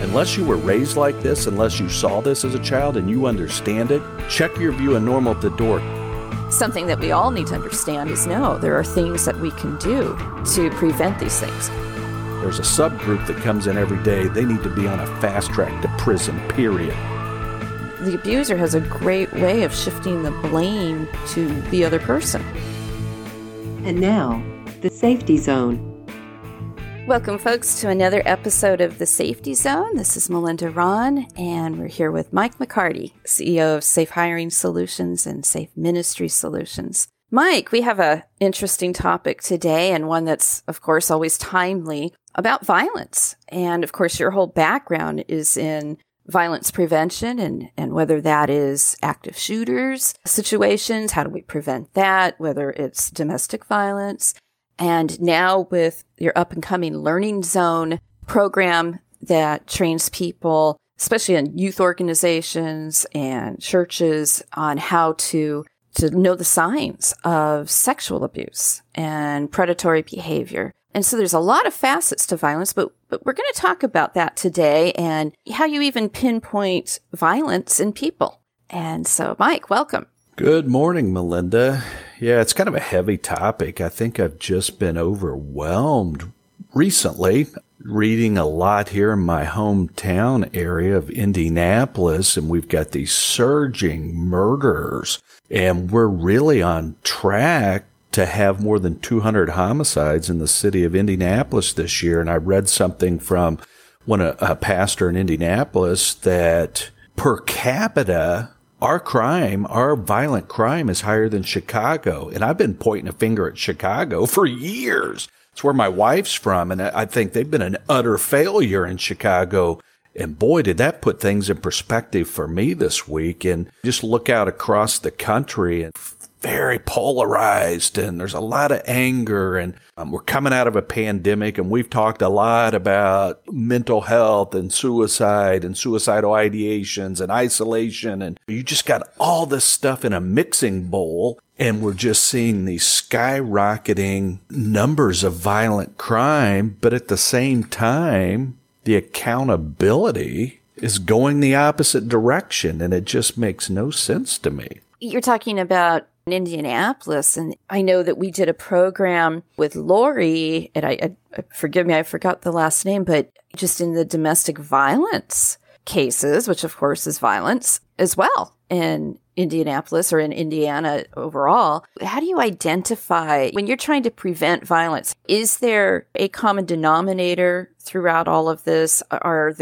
Unless you were raised like this, unless you saw this as a child and you understand it, check your view of normal at the door. Something that we all need to understand is, no, there are things that we can do to prevent these things. There's a subgroup that comes in every day. They need to be on a fast track to prison, period. The abuser has a great way of shifting the blame to the other person. And now, the Safety Zone. Welcome, folks, to another episode of The Safety Zone. This is Melinda Ron, and we're here with Mike McCarty, CEO of Safe Hiring Solutions and Safe Ministry Solutions. Mike, we have an interesting topic today, and one that's, of course, always timely, about violence. And, of course, your whole background is in violence prevention, and whether that is active shooters situations, how do we prevent that, whether it's domestic violence. And now with your up-and-coming Learning Zone program that trains people, especially in youth organizations and churches, on how to know the signs of sexual abuse and predatory behavior. And so there's a lot of facets to violence, but we're going to talk about that today and how you even pinpoint violence in people. And so, Mike, welcome. Good morning, Melinda. Yeah, it's kind of a heavy topic. I think I've just been overwhelmed recently reading a lot here in my hometown area of Indianapolis, and we've got these surging murders, and we're really on track to have more than 200 homicides in the city of Indianapolis this year. And I read something from a pastor in Indianapolis that per capita, our violent crime is higher than Chicago. And I've been pointing a finger at Chicago for years. It's where my wife's from. And I think they've been an utter failure in Chicago. And boy, did that put things in perspective for me this week. And just look out across the country, and very polarized. And there's a lot of anger. And we're coming out of a pandemic. And we've talked a lot about mental health and suicide and suicidal ideations and isolation. And you just got all this stuff in a mixing bowl. And we're just seeing these skyrocketing numbers of violent crime. But at the same time, the accountability is going the opposite direction. And it just makes no sense to me. You're talking about in Indianapolis, and I know that we did a program with Lori, and I forgive me, I forgot the last name, but just in the domestic violence cases, which of course is violence as well in Indianapolis or in Indiana overall. How do you identify when you're trying to prevent violence? Is there a common denominator throughout all of this? Is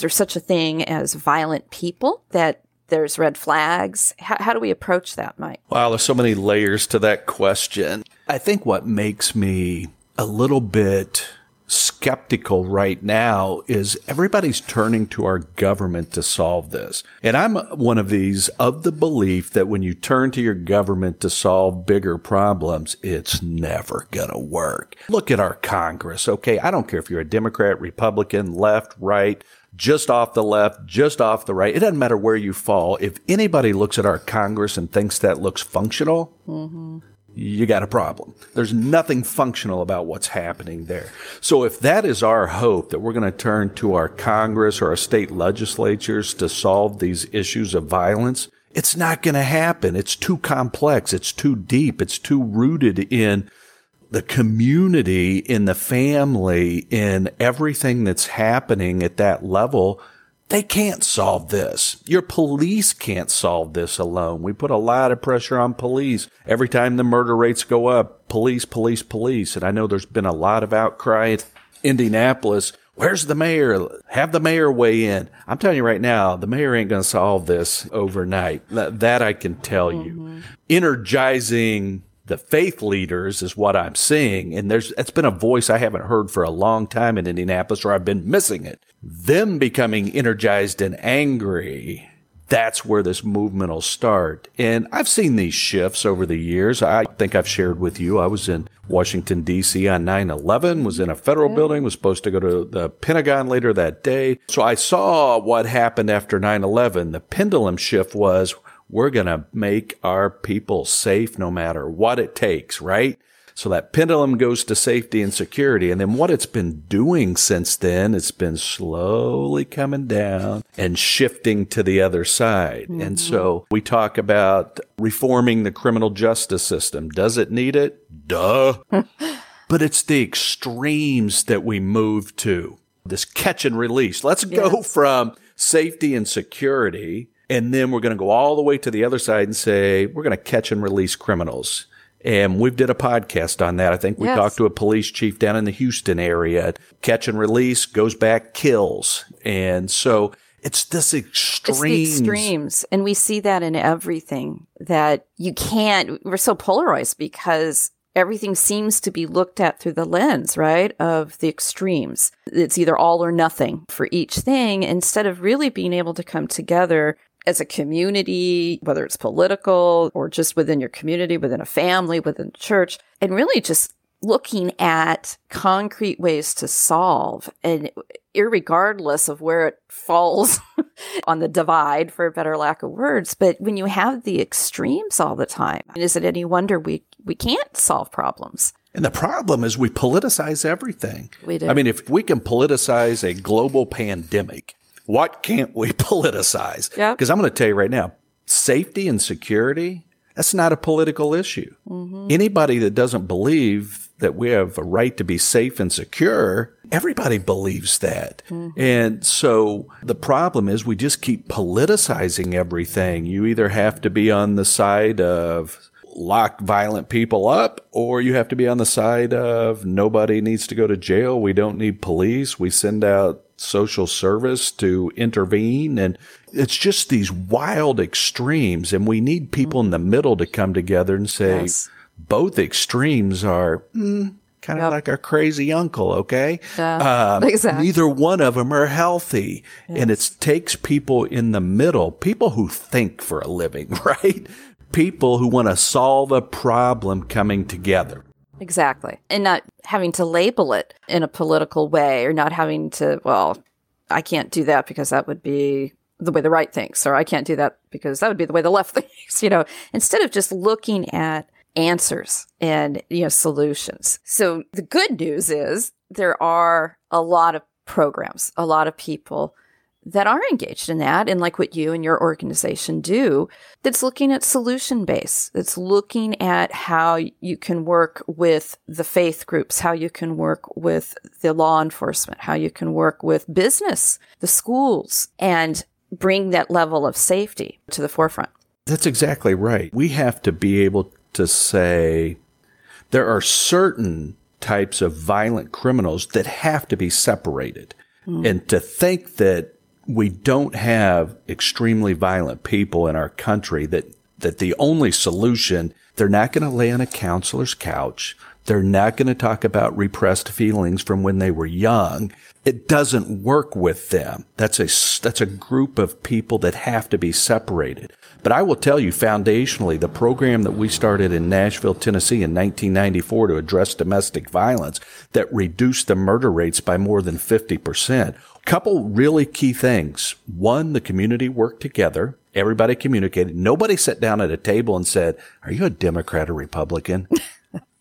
there such a thing as violent people that there's red flags? How do we approach that, Mike? Wow, there's so many layers to that question. I think what makes me a little bit skeptical right now is everybody's turning to our government to solve this. And I'm one of these of the belief that when you turn to your government to solve bigger problems, it's never going to work. Look at our Congress, okay? I don't care if you're a Democrat, Republican, left, right, just off the left, just off the right. It doesn't matter where you fall. If anybody looks at our Congress and thinks that looks functional, you got a problem. There's nothing functional about what's happening there. So if that is our hope, that we're going to turn to our Congress or our state legislatures to solve these issues of violence, it's not going to happen. It's too complex. It's too deep. It's too rooted in the community, in the family, in everything that's happening at that level. They can't solve this. Your police can't solve this alone. We put a lot of pressure on police. Every time the murder rates go up, police, police, police. And I know there's been a lot of outcry at Indianapolis. Where's the mayor? Have the mayor weigh in. I'm telling you right now, the mayor ain't going to solve this overnight. That I can tell you. Energizing the faith leaders is what I'm seeing. And it's been a voice I haven't heard for a long time in Indianapolis, or I've been missing it. Them becoming energized and angry, that's where this movement will start. And I've seen these shifts over the years. I think I've shared with you, I was in Washington, D.C. on 9/11, was in a federal building, was supposed to go to the Pentagon later that day. So I saw what happened after 9/11. The pendulum shift was, we're going to make our people safe no matter what it takes, right? So that pendulum goes to safety and security. And then what it's been doing since then, it's been slowly coming down and shifting to the other side. Mm-hmm. And so we talk about reforming the criminal justice system. Does it need it? Duh. But it's the extremes that we move to. This catch and release. Let's go from safety and security, and then we're going to go all the way to the other side and say, we're going to catch and release criminals. And we did a podcast on that. I think we talked to a police chief down in the Houston area. Catch and release, goes back, kills. And so it's this extremes. It's the extremes. And we see that in everything, that you can't, we're so polarized because everything seems to be looked at through the lens, right, of the extremes. It's either all or nothing for each thing, instead of really being able to come together as a community, whether it's political or just within your community, within a family, within a church, and really just looking at concrete ways to solve, and irregardless of where it falls on the divide, for a better lack of words. But when you have the extremes all the time, is it any wonder we can't solve problems? And the problem is we politicize everything. We do. I mean, if we can politicize a global pandemic, what can't we politicize? Because I'm going to tell you right now, safety and security, that's not a political issue. Mm-hmm. Anybody that doesn't believe that we have a right to be safe and secure, everybody believes that. Mm-hmm. And so the problem is we just keep politicizing everything. You either have to be on the side of lock violent people up, or you have to be on the side of nobody needs to go to jail. We don't need police. We send out social service to intervene. And it's just these wild extremes. And we need people in the middle to come together and say, both extremes are kind of like our crazy uncle, okay? Exactly. Neither one of them are healthy. Yes. And it takes people in the middle, people who think for a living, right? People who want to solve a problem coming together. Exactly. And not having to label it in a political way, or not having to, well, I can't do that because that would be the way the right thinks, or I can't do that because that would be the way the left thinks, you know, instead of just looking at answers and, you know, solutions. So the good news is there are a lot of programs, a lot of people that are engaged in that, and like what you and your organization do, that's looking at solution base. It's looking at how you can work with the faith groups, how you can work with the law enforcement, how you can work with business, the schools, and bring that level of safety to the forefront. That's exactly right. We have to be able to say there are certain types of violent criminals that have to be separated. Mm. And to think that we don't have extremely violent people in our country, that the only solution, they're not going to lay on a counselor's couch. They're not going to talk about repressed feelings from when they were young. It doesn't work with them. That's a group of people that have to be separated. But I will tell you, foundationally, the program that we started in Nashville, Tennessee in 1994 to address domestic violence that reduced the murder rates by more than 50%. A couple really key things. One, the community worked together. Everybody communicated. Nobody sat down at a table and said, "Are you a Democrat or Republican?"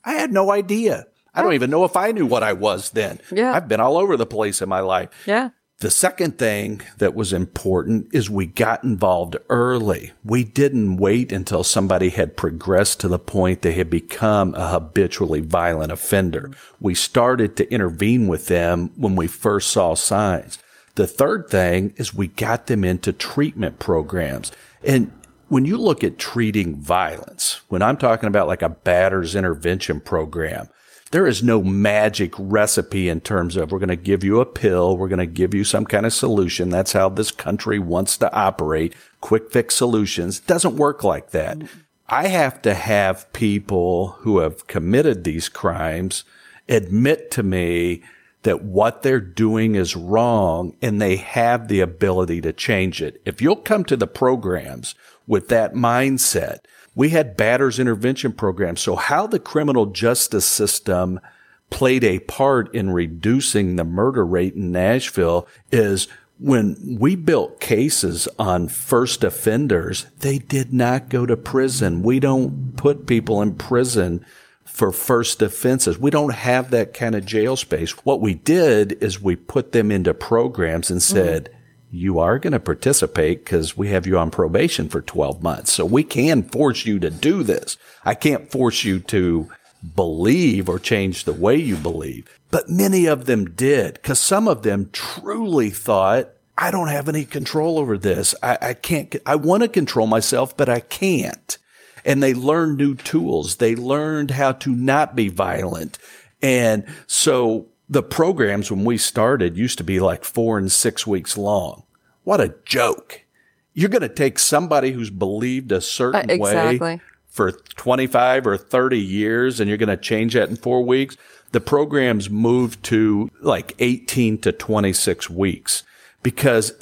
I had no idea. I don't even know if I knew what I was then. Yeah. I've been all over the place in my life. Yeah. The second thing that was important is we got involved early. We didn't wait until somebody had progressed to the point they had become a habitually violent offender. We started to intervene with them when we first saw signs. The third thing is we got them into treatment programs. And when you look at treating violence, when I'm talking about like a batter's intervention program, there is no magic recipe in terms of we're going to give you a pill, we're going to give you some kind of solution. That's how this country wants to operate. Quick fix solutions. Doesn't work like that. Mm-hmm. I have to have people who have committed these crimes admit to me that what they're doing is wrong and they have the ability to change it. If you'll come to the programs with that mindset, we had batters intervention programs. So how the criminal justice system played a part in reducing the murder rate in Nashville is when we built cases on first offenders, they did not go to prison. We don't put people in prison for first offenses. We don't have that kind of jail space. What we did is we put them into programs and said, you are going to participate because we have you on probation for 12 months. So we can force you to do this. I can't force you to believe or change the way you believe. But many of them did, because some of them truly thought, I don't have any control over this. I can't, I want to control myself, but I can't. And they learned new tools. They learned how to not be violent. And so the programs when we started used to be like 4 and 6 weeks long. What a joke. You're going to take somebody who's believed a certain way for 25 or 30 years and you're going to change that in 4 weeks. The programs moved to like 18 to 26 weeks because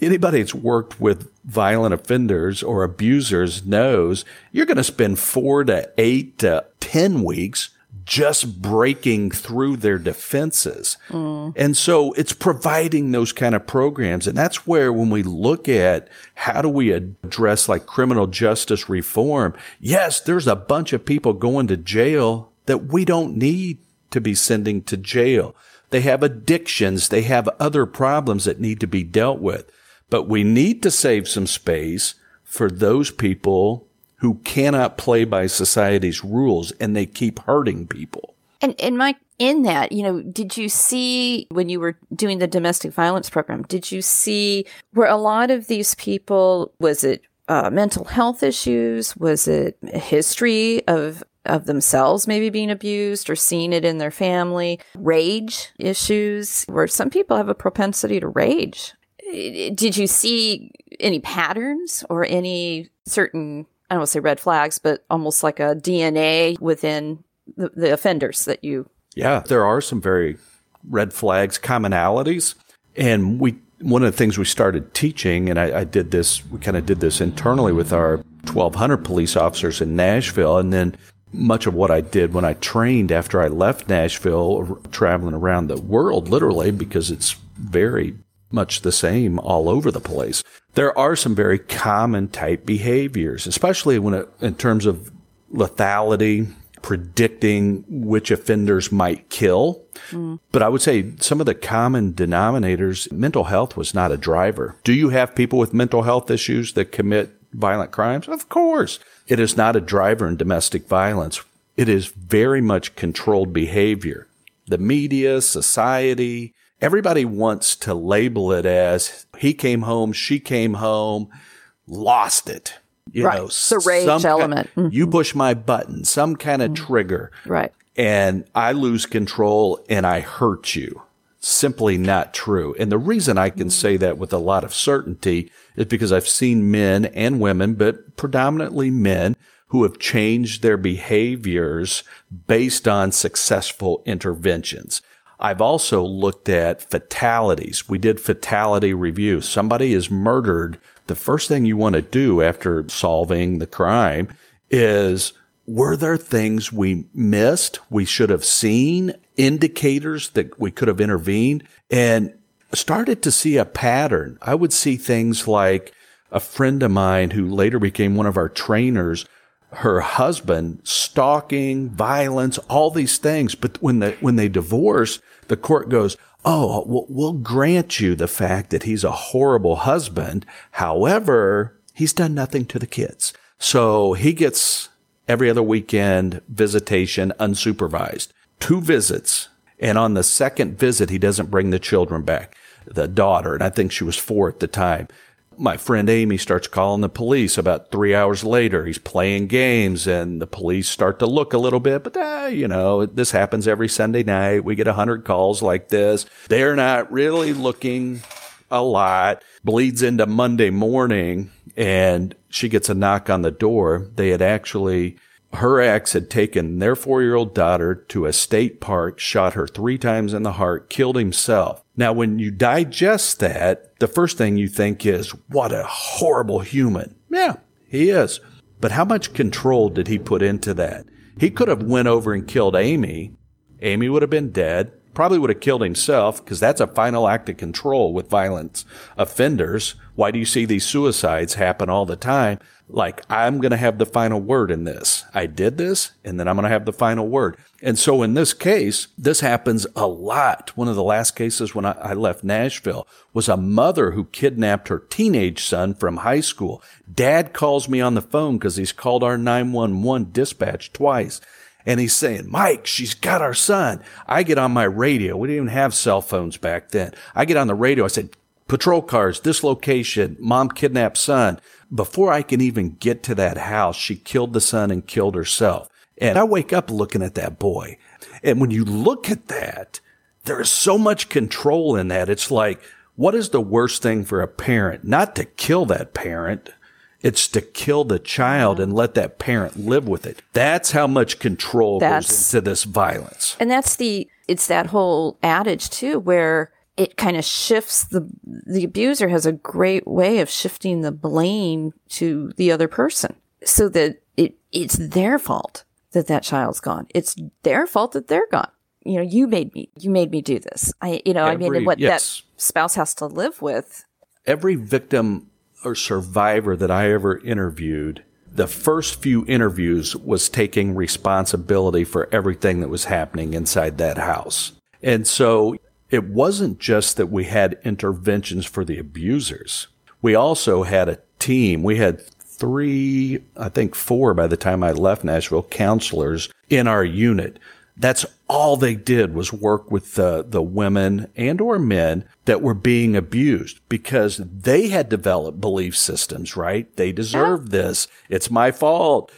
anybody that's worked with violent offenders or abusers knows you're going to spend 4 to 8 to 10 weeks just breaking through their defenses. And so it's providing those kind of programs. And that's where when we look at how do we address like criminal justice reform, yes, there's a bunch of people going to jail that we don't need to be sending to jail. They have addictions. They have other problems that need to be dealt with. But we need to save some space for those people who cannot play by society's rules, and they keep hurting people. And Mike, in that, you know, did you see when you were doing the domestic violence program, did you see where a lot of these people, was it mental health issues? Was it a history of themselves maybe being abused or seeing it in their family? Rage issues, where some people have a propensity to rage. Did you see any patterns or any certain, I don't want to say red flags, but almost like a DNA within the offenders that you... Yeah, there are some very red flags, commonalities. And we, one of the things we started teaching, and I did this, we kind of did this internally with our 1,200 police officers in Nashville. And then much of what I did when I trained after I left Nashville, traveling around the world, literally, because it's very much the same all over the place. There are some very common type behaviors, especially when it, in terms of lethality, predicting which offenders might kill. But I would say some of the common denominators, mental health was not a driver. Do you have people with mental health issues that commit violent crimes? Of course. It is not a driver in domestic violence. It is very much controlled behavior. The media, society, everybody wants to label it as he came home, she came home, lost it. You know, the rage element. You push my button, some kind of trigger. Right. And I lose control and I hurt you. Simply not true. And the reason I can say that with a lot of certainty is because I've seen men and women, but predominantly men, who have changed their behaviors based on successful interventions. I've also looked at fatalities. We did fatality reviews. Somebody is murdered. The first thing you want to do after solving the crime is, were there things we missed, we should have seen, indicators that we could have intervened, and started to see a pattern. I would see things like a friend of mine who later became one of our trainers, her husband, stalking, violence, all these things. But when they divorce, the court goes, oh, we'll grant you the fact that he's a horrible husband. However, he's done nothing to the kids. So he gets every other weekend visitation unsupervised, 2 visits. And on the second visit, he doesn't bring the children back, the daughter. And I think she was 4 at the time. My friend Amy starts calling the police about 3 hours later. He's playing games and the police start to look a little bit, but you know, this happens every Sunday night. We get 100 calls like this. They're not really looking a lot. Bleeds into Monday morning and she gets a knock on the door. They had actually, her ex had taken their 4-year-old daughter to a state park, shot her 3 times in the heart, killed himself. Now, when you digest that, the first thing you think is, what a horrible human. Yeah, he is. But how much control did he put into that? He could have went over and killed Amy. Amy would have been dead, probably would have killed himself, because that's a final act of control with violent offenders. Why do you see these suicides happen all the time? Like, I'm going to have the final word in this. I did this, and then I'm going to have the final word. And so in this case, this happens a lot. One of the last cases when I left Nashville was a mother who kidnapped her teenage son from high school. Dad calls me on the phone because he's called our 911 dispatch twice. And he's saying, Mike, she's got our son. I get on my radio. We didn't even have cell phones back then. I get on the radio. I said, patrol cars, this location, mom kidnapped son. Before I can even get to that house, she killed the son and killed herself. And I wake up looking at that boy. And when you look at that, there is so much control in that. It's like, what is the worst thing for a parent? Not to kill that parent. It's to kill the child and let that parent live with it. That's how much control goes into this violence. And it's that whole adage too, where it kind of shifts the abuser has a great way of shifting the blame to the other person so that it's their fault that that child's gone. It's their fault that they're gone. You know, you made me do this. That spouse has to live with. Every victim or survivor that I ever interviewed, the first few interviews was taking responsibility for everything that was happening inside that house. And so it wasn't just that we had interventions for the abusers. We also had a team. We had four by the time I left Nashville, counselors in our unit. That's all they did was work with the women and or men that were being abused because they had developed belief systems, right? They deserved this. It's my fault.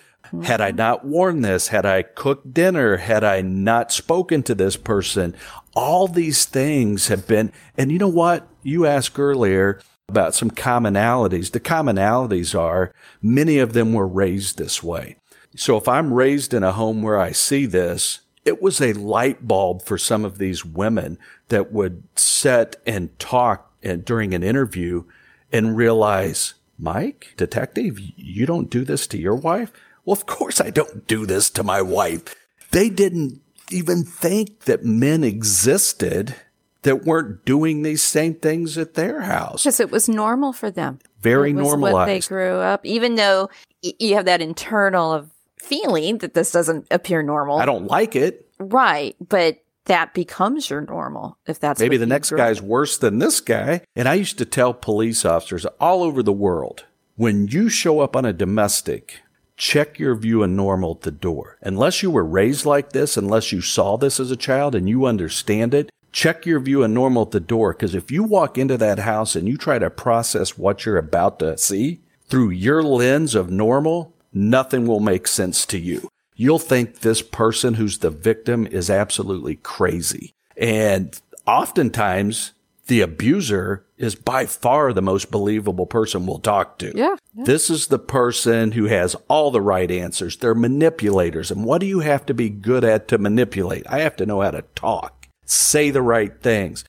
Had I not worn this, had I cooked dinner, had I not spoken to this person, all these things have been, and you know what? You asked earlier about some commonalities. The commonalities are many of them were raised this way. So if I'm raised in a home where I see this, it was a light bulb for some of these women that would sit and talk during an interview and realize, Mike, detective, you don't do this to your wife? Well, of course I don't do this to my wife. They didn't even think that men existed that weren't doing these same things at their house. Because it was normal for them. Very normalized. What they grew up, even though you have that internal of feeling that this doesn't appear normal. I don't like it. Right, but that becomes your normal, if that's maybe the next guy's worse than this guy. And I used to tell police officers all over the world, when you show up on a domestic, check your view of normal at the door. Unless you were raised like this, unless you saw this as a child and you understand it, check your view of normal at the door. Because if you walk into that house and you try to process what you're about to see through your lens of normal, nothing will make sense to you. You'll think this person who's the victim is absolutely crazy. And oftentimes, the abuser is by far the most believable person we'll talk to. Yeah. This is the person who has all the right answers. They're manipulators. And what do you have to be good at to manipulate? I have to know how to talk, say the right things.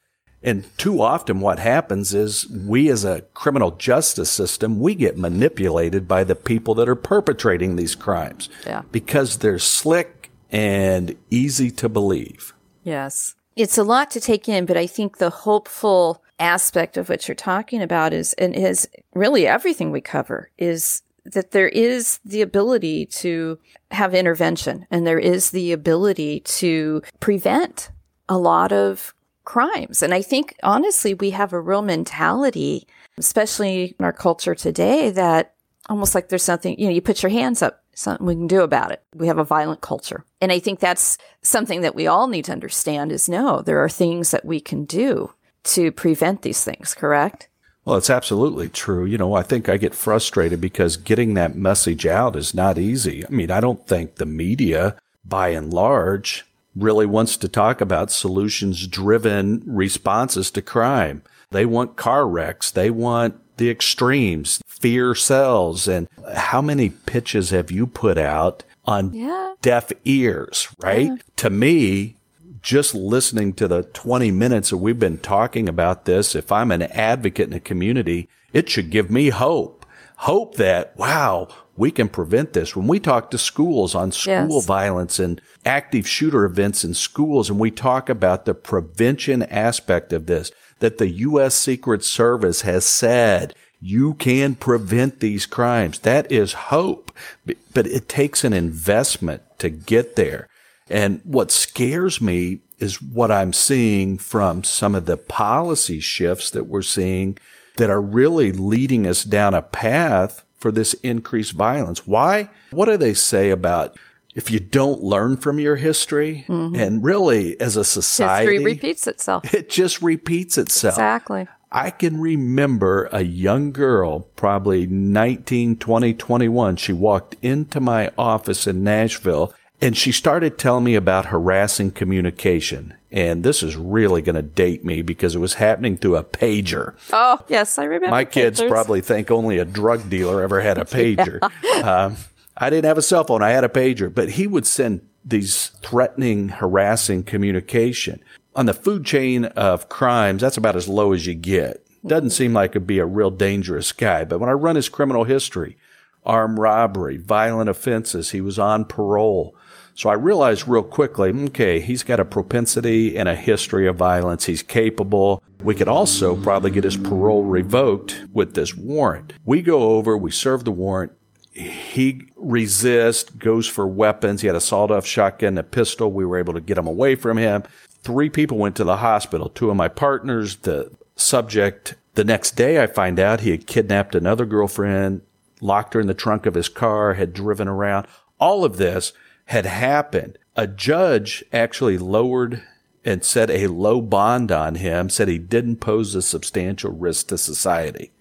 And too often what happens is we as a criminal justice system, we get manipulated by the people that are perpetrating these crimes because they're slick and easy to believe. Yes. It's a lot to take in, but I think the hopeful aspect of what you're talking about is really everything we cover is that there is the ability to have intervention and there is the ability to prevent a lot of crimes. And I think, honestly, we have a real mentality, especially in our culture today, that almost like there's something, you put your hands up, something we can do about it. We have a violent culture. And I think that's something that we all need to understand is no, there are things that we can do to prevent these things, correct? Well, it's absolutely true. I think I get frustrated because getting that message out is not easy. I mean, I don't think the media, by and large, really wants to talk about solutions-driven responses to crime. They want car wrecks. They want the extremes, fear sells, and how many pitches have you put out on deaf ears, right? Yeah. To me, just listening to the 20 minutes that we've been talking about this, if I'm an advocate in a community, it should give me hope. Hope that, wow, we can prevent this. When we talk to schools on school violence and active shooter events in schools, and we talk about the prevention aspect of this, that the U.S. Secret Service has said You can prevent these crimes. That is hope, but it takes an investment to get there. And what scares me is what I'm seeing from some of the policy shifts that we're seeing that are really leading us down a path for this increased violence. Why? What do they say about if you don't learn from your history? Mm-hmm. And really, as a society, history repeats itself. It just repeats itself. Exactly. I can remember a young girl, probably 19, 20, 21. She walked into my office in Nashville, and she started telling me about harassing communication. And this is really going to date me because it was happening through a pager. Oh, yes, I remember. My kids probably think only a drug dealer ever had a pager. Yeah. I didn't have a cell phone. I had a pager. But he would send these threatening, harassing communication. On the food chain of crimes, that's about as low as you get. Doesn't seem like it'd be a real dangerous guy. But when I run his criminal history, armed robbery, violent offenses, he was on parole. So I realized real quickly, okay, he's got a propensity and a history of violence. He's capable. We could also probably get his parole revoked with this warrant. We go over, we serve the warrant. He resists, goes for weapons. He had a sawed-off shotgun, a pistol. We were able to get him away from him. 3 people went to the hospital, 2 of my partners, the subject. The next day I find out he had kidnapped another girlfriend, locked her in the trunk of his car, had driven around. All of this had happened. A judge actually lowered and set a low bond on him, said he didn't pose a substantial risk to society.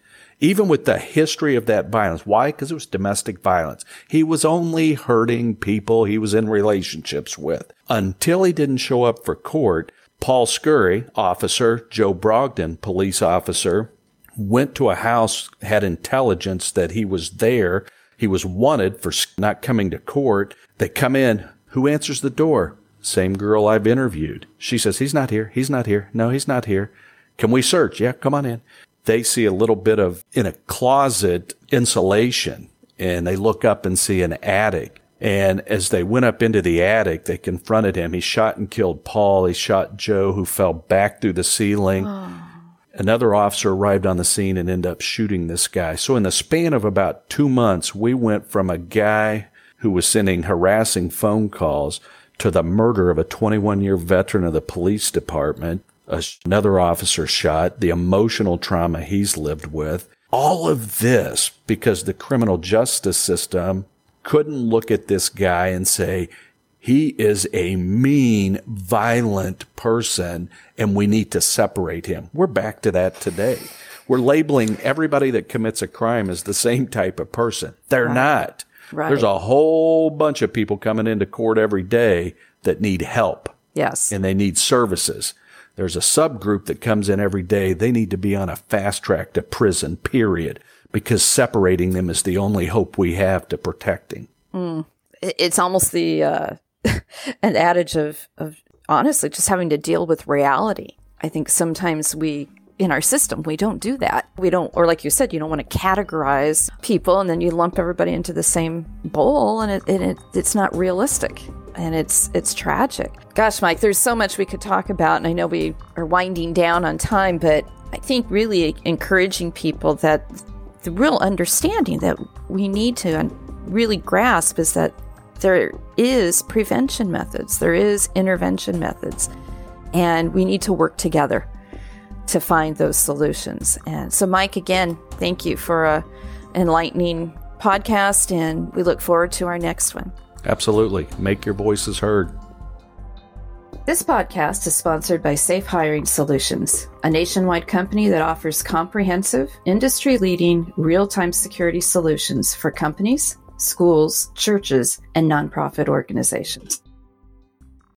Even with the history of that violence. Why? Because it was domestic violence. He was only hurting people he was in relationships with. Until he didn't show up for court, Paul Scurry, officer, Joe Brogdon, police officer, went to a house, had intelligence that he was there. He was wanted for not coming to court. They come in. Who answers the door? Same girl I've interviewed. She says, he's not here. He's not here. No, he's not here. Can we search? Yeah, come on in. They see a little bit of, in a closet, insulation, and they look up and see an attic. And as they went up into the attic, they confronted him. He shot and killed Paul. He shot Joe, who fell back through the ceiling. Oh. Another officer arrived on the scene and ended up shooting this guy. So in the span of about 2 months, we went from a guy who was sending harassing phone calls to the murder of a 21-year veteran of the police department. Another officer shot, the emotional trauma he's lived with. All of this because the criminal justice system couldn't look at this guy and say, he is a mean, violent person, and we need to separate him. We're back to that today. We're labeling everybody that commits a crime as the same type of person. They're not. Right. There's a whole bunch of people coming into court every day that need help. Yes. And they need services. There's a subgroup that comes in every day. They need to be on a fast track to prison, period, because separating them is the only hope we have to protecting. Mm. It's almost the an adage of honestly just having to deal with reality. I think sometimes we, in our system, we don't do that. We don't, or like you said, you don't want to categorize people, and then you lump everybody into the same bowl, and it's not realistic. And it's tragic. Gosh, Mike, there's so much we could talk about. And I know we are winding down on time, but I think really encouraging people that the real understanding that we need to really grasp is that there is prevention methods. There is intervention methods. And we need to work together to find those solutions. And so, Mike, again, thank you for an enlightening podcast. And we look forward to our next one. Absolutely. Make your voices heard. This podcast is sponsored by Safe Hiring Solutions, a nationwide company that offers comprehensive, industry-leading, real-time security solutions for companies, schools, churches, and nonprofit organizations.